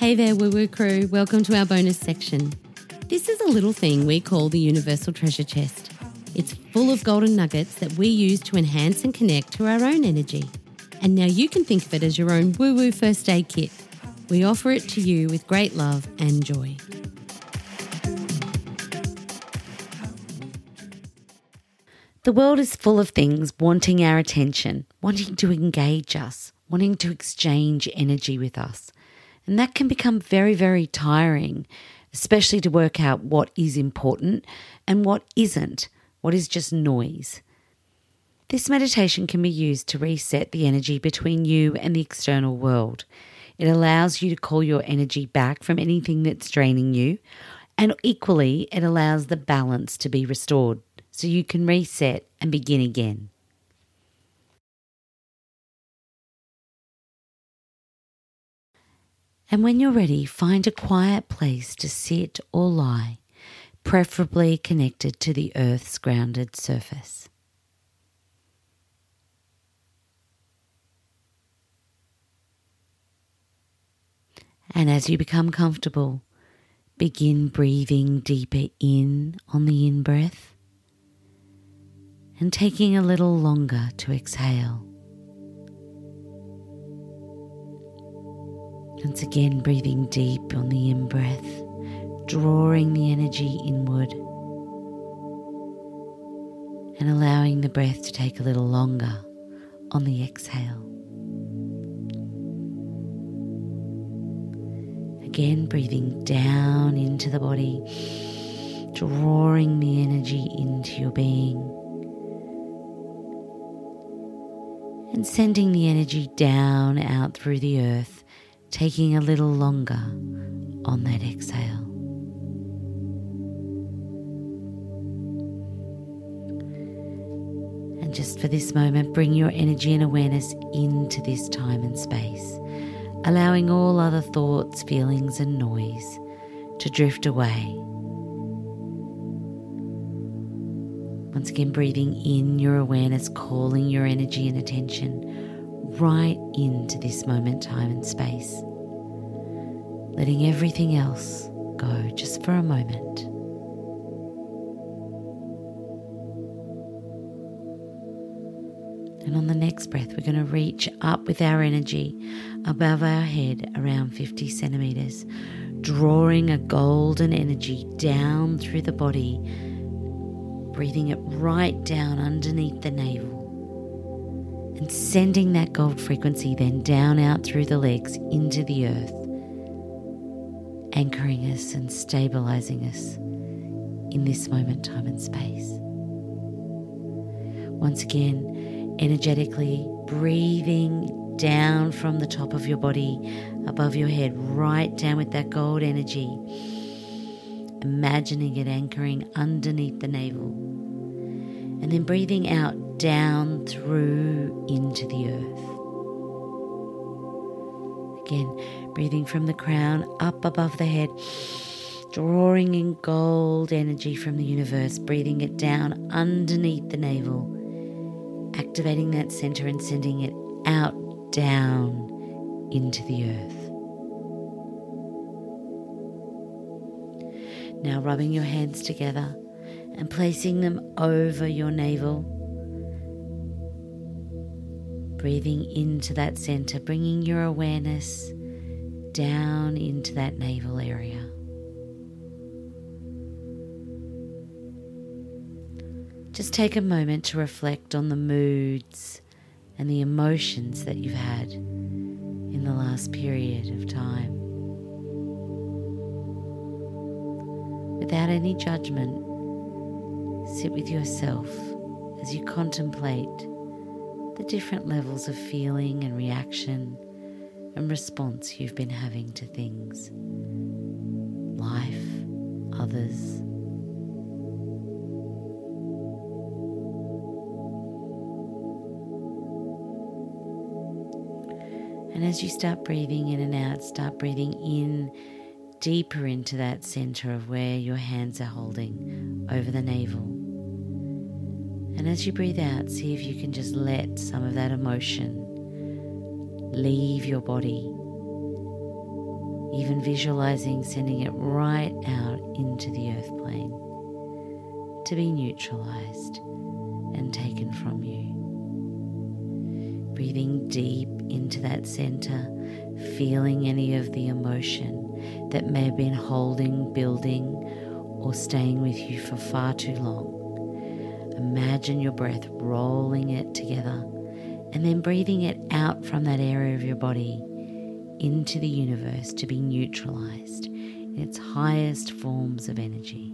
Hey there, Woo Woo Crew. Welcome to our bonus section. This is a little thing we call the Universal Treasure Chest. It's full of golden nuggets that we use to enhance and connect to our own energy. And now you can think of it as your own Woo Woo First Aid Kit. We offer it to you with great love and joy. The world is full of things wanting our attention, wanting to engage us, wanting to exchange energy with us. And that can become very, very tiring, especially to work out what is important and what isn't, what is just noise. This meditation can be used to reset the energy between you and the external world. It allows you to call your energy back from anything that's draining you, and equally it allows the balance to be restored so you can reset and begin again. And when you're ready, find a quiet place to sit or lie, preferably connected to the Earth's grounded surface. And as you become comfortable, begin breathing deeper in on the in-breath and taking a little longer to exhale. Once again, breathing deep on the in-breath, drawing the energy inward and allowing the breath to take a little longer on the exhale. Again, breathing down into the body, drawing the energy into your being and sending the energy down out through the earth, taking a little longer on that exhale. And just for this moment, bring your energy and awareness into this time and space, allowing all other thoughts, feelings and noise to drift away. Once again, breathing in your awareness, calling your energy and attention right into this moment, time and space, letting everything else go just for a moment. And on the next breath, we're going to reach up with our energy above our head around 50 centimetres, drawing a golden energy down through the body, breathing it right down underneath the navel, and sending that gold frequency then down out through the legs into the earth, anchoring us and stabilizing us in this moment, time and space. Once again, energetically breathing down from the top of your body, above your head, right down with that gold energy, imagining it anchoring underneath the navel, and then breathing out down through into the earth. Again, breathing from the crown up above the head, drawing in gold energy from the universe, breathing it down underneath the navel, activating that center and sending it out down into the earth. Now rubbing your hands together and placing them over your navel, breathing into that center, bringing your awareness down into that navel area. Just take a moment to reflect on the moods and the emotions that you've had in the last period of time. Without any judgment, sit with yourself as you contemplate the different levels of feeling and reaction and response you've been having to things, life, others. And as you start breathing in and out, start breathing in deeper into that center of where your hands are holding over the navel. And as you breathe out, see if you can just let some of that emotion leave your body, even visualizing sending it right out into the earth plane to be neutralized and taken from you. Breathing deep into that center, feeling any of the emotion that may have been holding, building, or staying with you for far too long. Imagine your breath rolling it together and then breathing it out from that area of your body into the universe to be neutralized in its highest forms of energy.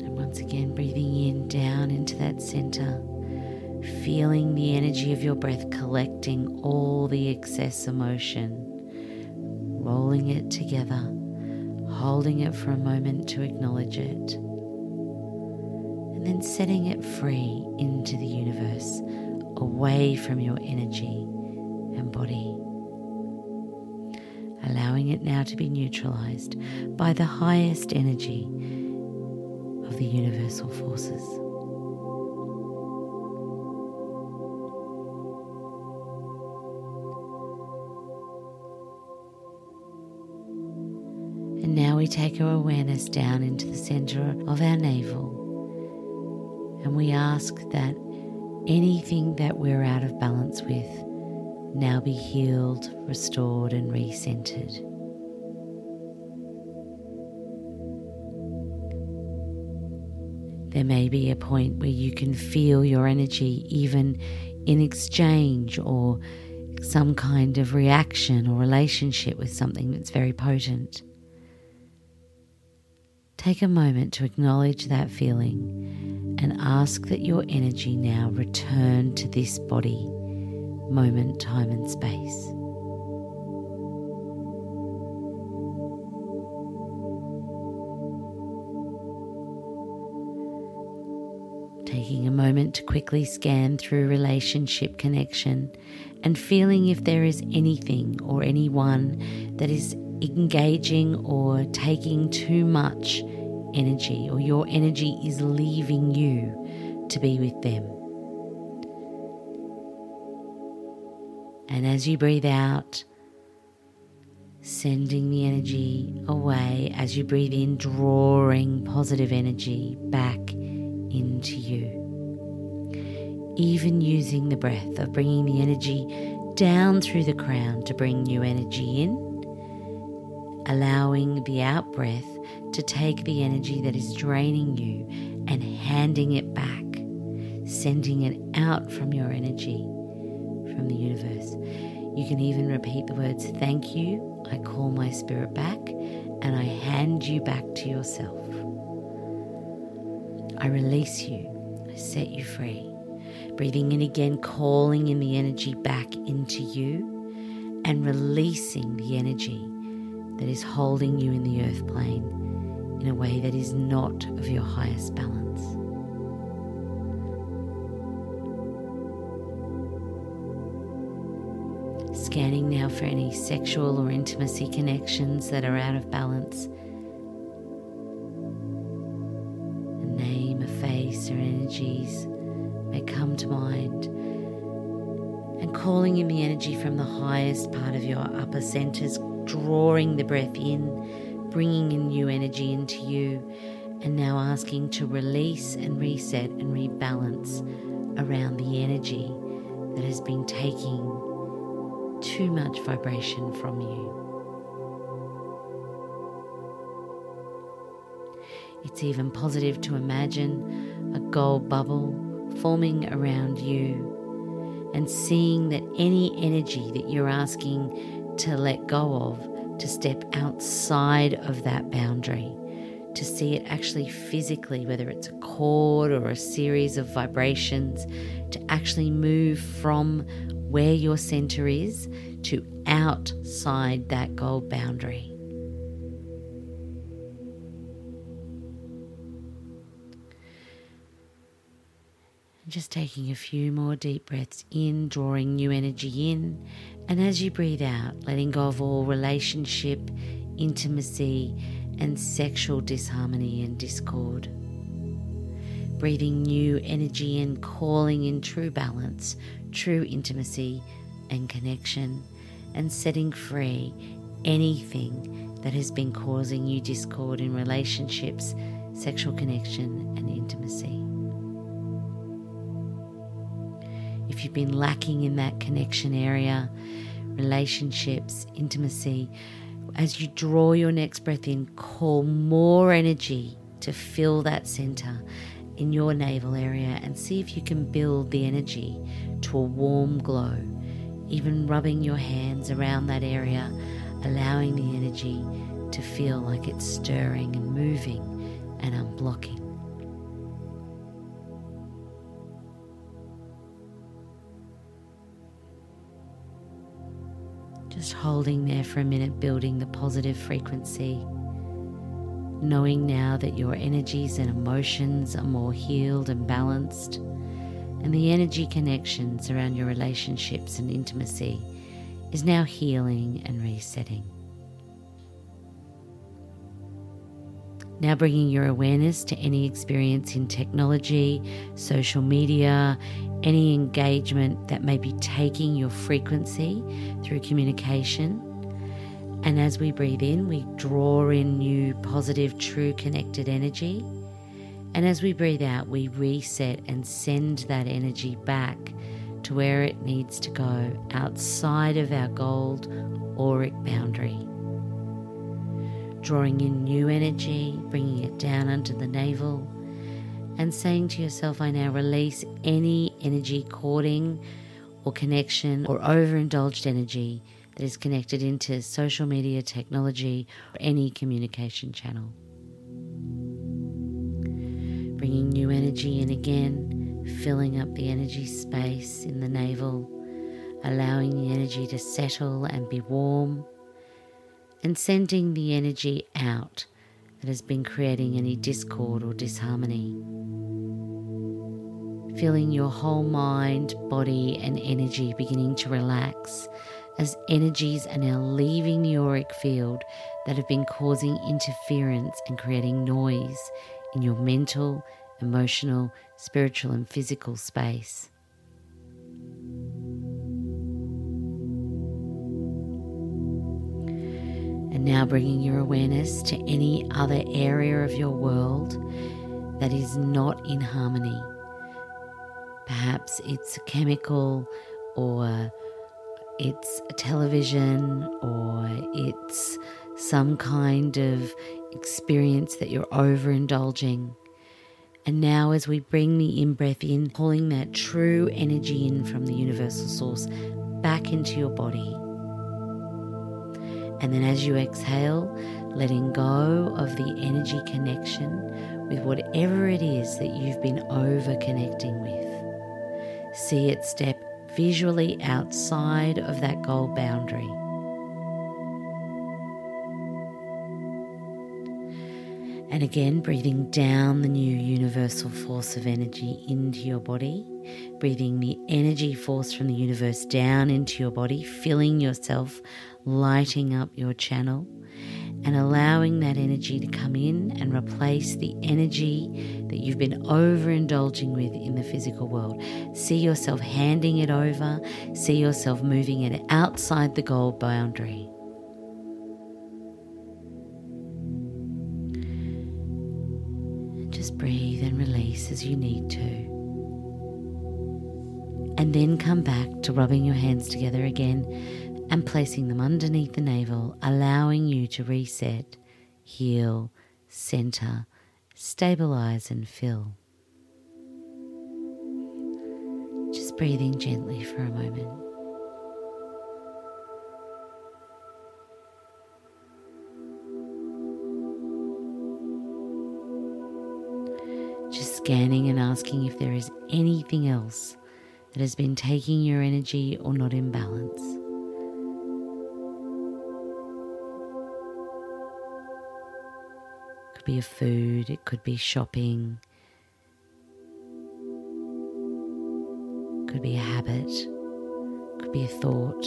And once again, breathing in down into that center, feeling the energy of your breath collecting all the excess emotion, rolling it together, holding it for a moment to acknowledge it, and then setting it free into the universe, away from your energy and body. Allowing it now to be neutralized by the highest energy of the universal forces. And now we take our awareness down into the center of our navel, and we ask that anything that we're out of balance with now be healed, restored, and recentered. There may be a point where you can feel your energy even in exchange or some kind of reaction or relationship with something that's very potent. Take a moment to acknowledge that feeling and ask that your energy now return to this body, moment, time, and space. Taking a moment to quickly scan through relationship connection and feeling if there is anything or anyone that is engaging or taking too much energy, or your energy is leaving you to be with them. And as you breathe out, sending the energy away. As you breathe in, drawing positive energy back into you. Even using the breath of bringing the energy down through the crown to bring new energy in, allowing the out-breath to take the energy that is draining you and handing it back, sending it out from your energy, from the universe. You can even repeat the words, "Thank you, I call my spirit back, and I hand you back to yourself. I release you, I set you free." Breathing in again, calling in the energy back into you and releasing the energy that is holding you in the earth plane in a way that is not of your highest balance. Scanning now for any sexual or intimacy connections that are out of balance. A name, a face, or energies may come to mind. And calling in the energy from the highest part of your upper centers, drawing the breath in, bringing in new energy into you, and now asking to release and reset and rebalance around the energy that has been taking too much vibration from you. It's even positive to imagine a gold bubble forming around you and seeing that any energy that you're asking to let go of, to step outside of that boundary, to see it actually physically, whether it's a cord or a series of vibrations, to actually move from where your center is to outside that goal boundary. Just taking a few more deep breaths in, drawing new energy in, And as you breathe out, letting go of all relationship, intimacy, and sexual disharmony and discord. Breathing new energy and calling in true balance, true intimacy and connection, and setting free anything that has been causing you discord in relationships, sexual connection, and intimacy. If you've been lacking in that connection area, relationships, intimacy, as you draw your next breath in, call more energy to fill that center in your navel area and see if you can build the energy to a warm glow, even rubbing your hands around that area, allowing the energy to feel like it's stirring and moving and unblocking. Just holding there for a minute, building the positive frequency, knowing now that your energies and emotions are more healed and balanced, and the energy connections around your relationships and intimacy is now healing and resetting. Now bringing your awareness to any experience in technology, social media, any engagement that may be taking your frequency through communication. And as we breathe in, we draw in new, positive, true, connected energy. And as we breathe out, we reset and send that energy back to where it needs to go, outside of our gold auric boundary. Drawing in new energy, bringing it down onto the navel, and saying to yourself, I now release any energy cording or connection or overindulged energy that is connected into social media, technology, or any communication channel. Bringing new energy in again, filling up the energy space in the navel, allowing the energy to settle and be warm, and sending the energy out that has been creating any discord or disharmony. Feeling your whole mind, body, and energy beginning to relax as energies are now leaving the auric field that have been causing interference and creating noise in your mental, emotional, spiritual, and physical space. And now bringing your awareness to any other area of your world that is not in harmony. Perhaps it's a chemical, or it's a television, or it's some kind of experience that you're overindulging. And now as we bring the in-breath in, pulling that true energy in from the universal source back into your body. And then as you exhale, letting go of the energy connection with whatever it is that you've been over-connecting with. See it step visually outside of that gold boundary. And again, breathing down the new universal force of energy into your body, breathing the energy force from the universe down into your body, filling yourself, lighting up your channel, and allowing that energy to come in and replace the energy that you've been overindulging with in the physical world. See yourself handing it over, see yourself moving it outside the gold boundary. Just breathe and release as you need to. And then come back to rubbing your hands together again and placing them underneath the navel, allowing you to reset, heal, center, stabilize, and fill. Just breathing gently for a moment. Just scanning and asking if there is anything else that has been taking your energy or not in balance. It could be a food, it could be shopping, it could be a habit, it could be a thought,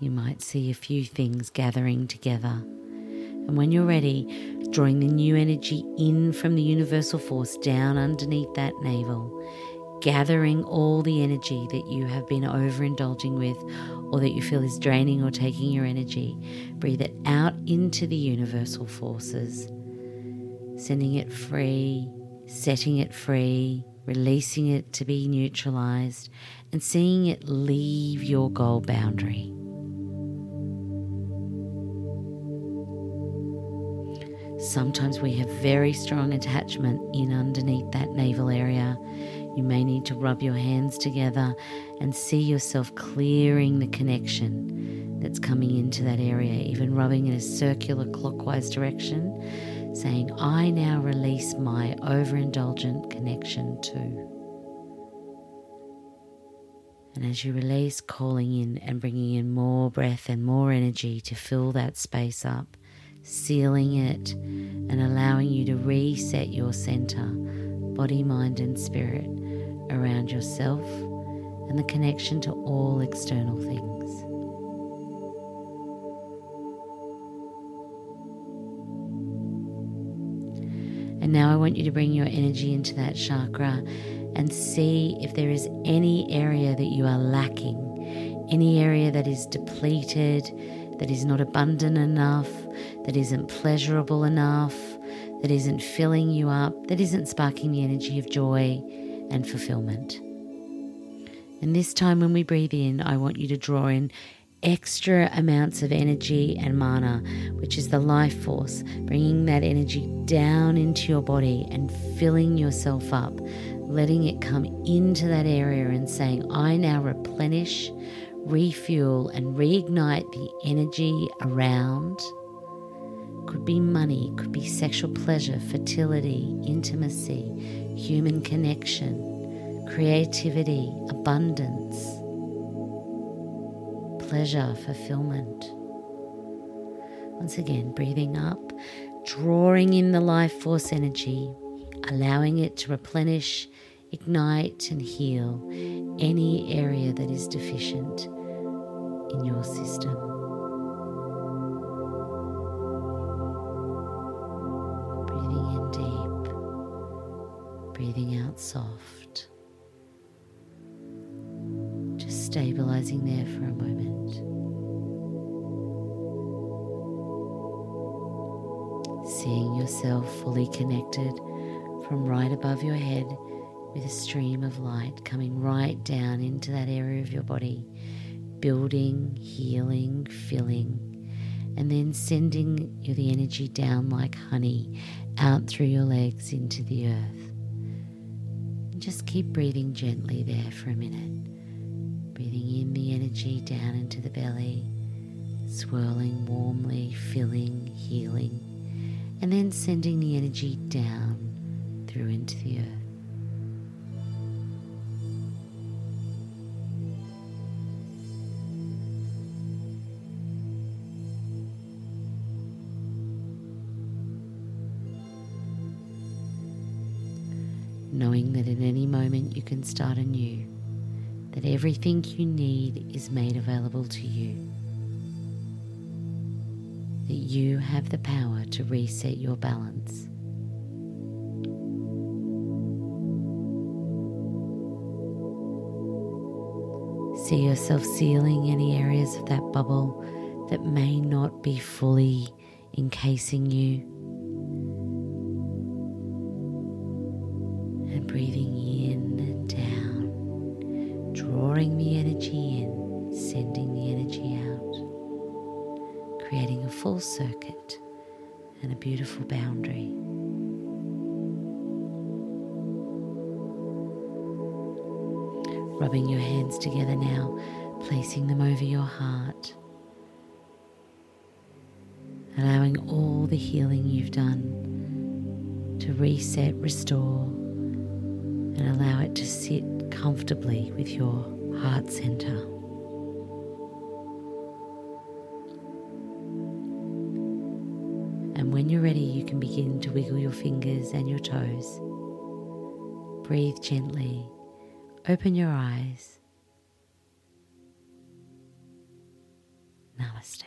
You might see a few things gathering together. And when you're ready, drawing the new energy in from the universal force down underneath that navel, gathering all the energy that you have been overindulging with or that you feel is draining or taking your energy. Breathe it out into the universal forces, sending it free, setting it free, releasing it to be neutralized, and seeing it leave your goal boundary. Sometimes we have very strong attachment in underneath that navel area. You may need to rub your hands together and see yourself clearing the connection that's coming into that area, even rubbing in a circular clockwise direction, saying, I now release my overindulgent connection too. And as you release, calling in and bringing in more breath and more energy to fill that space up, sealing it and allowing you to reset your center, body, mind and spirit around yourself and the connection to all external things. And now I want you to bring your energy into that chakra and see if there is any area that you are lacking, any area that is depleted, that is not abundant enough, that isn't pleasurable enough, that isn't filling you up, that isn't sparking the energy of joy and fulfillment. And this time when we breathe in, I want you to draw in extra amounts of energy and mana, which is the life force, bringing that energy down into your body and filling yourself up, letting it come into that area and saying, I now replenish, refuel and reignite the energy around. Could be money, could be sexual pleasure, fertility, intimacy, human connection, creativity, abundance, pleasure, fulfillment. Once again, breathing up, drawing in the life force energy, allowing it to replenish, ignite and heal any area that is deficient in your system. Breathing in deep, breathing out soft. Just stabilizing there for a moment. Seeing yourself fully connected from right above your head with a stream of light coming right down into that area of your body, building, healing, filling, and then sending you the energy down like honey, out through your legs into the earth. And just keep breathing gently there for a minute, breathing in the energy down into the belly, swirling warmly, filling, healing, and then sending the energy down through into the earth. Knowing that at any moment you can start anew, that everything you need is made available to you, that you have the power to reset your balance. See yourself sealing any areas of that bubble that may not be fully encasing you. Breathing in and down, drawing the energy in, sending the energy out, creating a full circuit and a beautiful boundary. Rubbing your hands together now, placing them over your heart, allowing all the healing you've done to reset, restore, and allow it to sit comfortably with your heart center. And when you're ready, you can begin to wiggle your fingers and your toes. Breathe gently. Open your eyes. Namaste.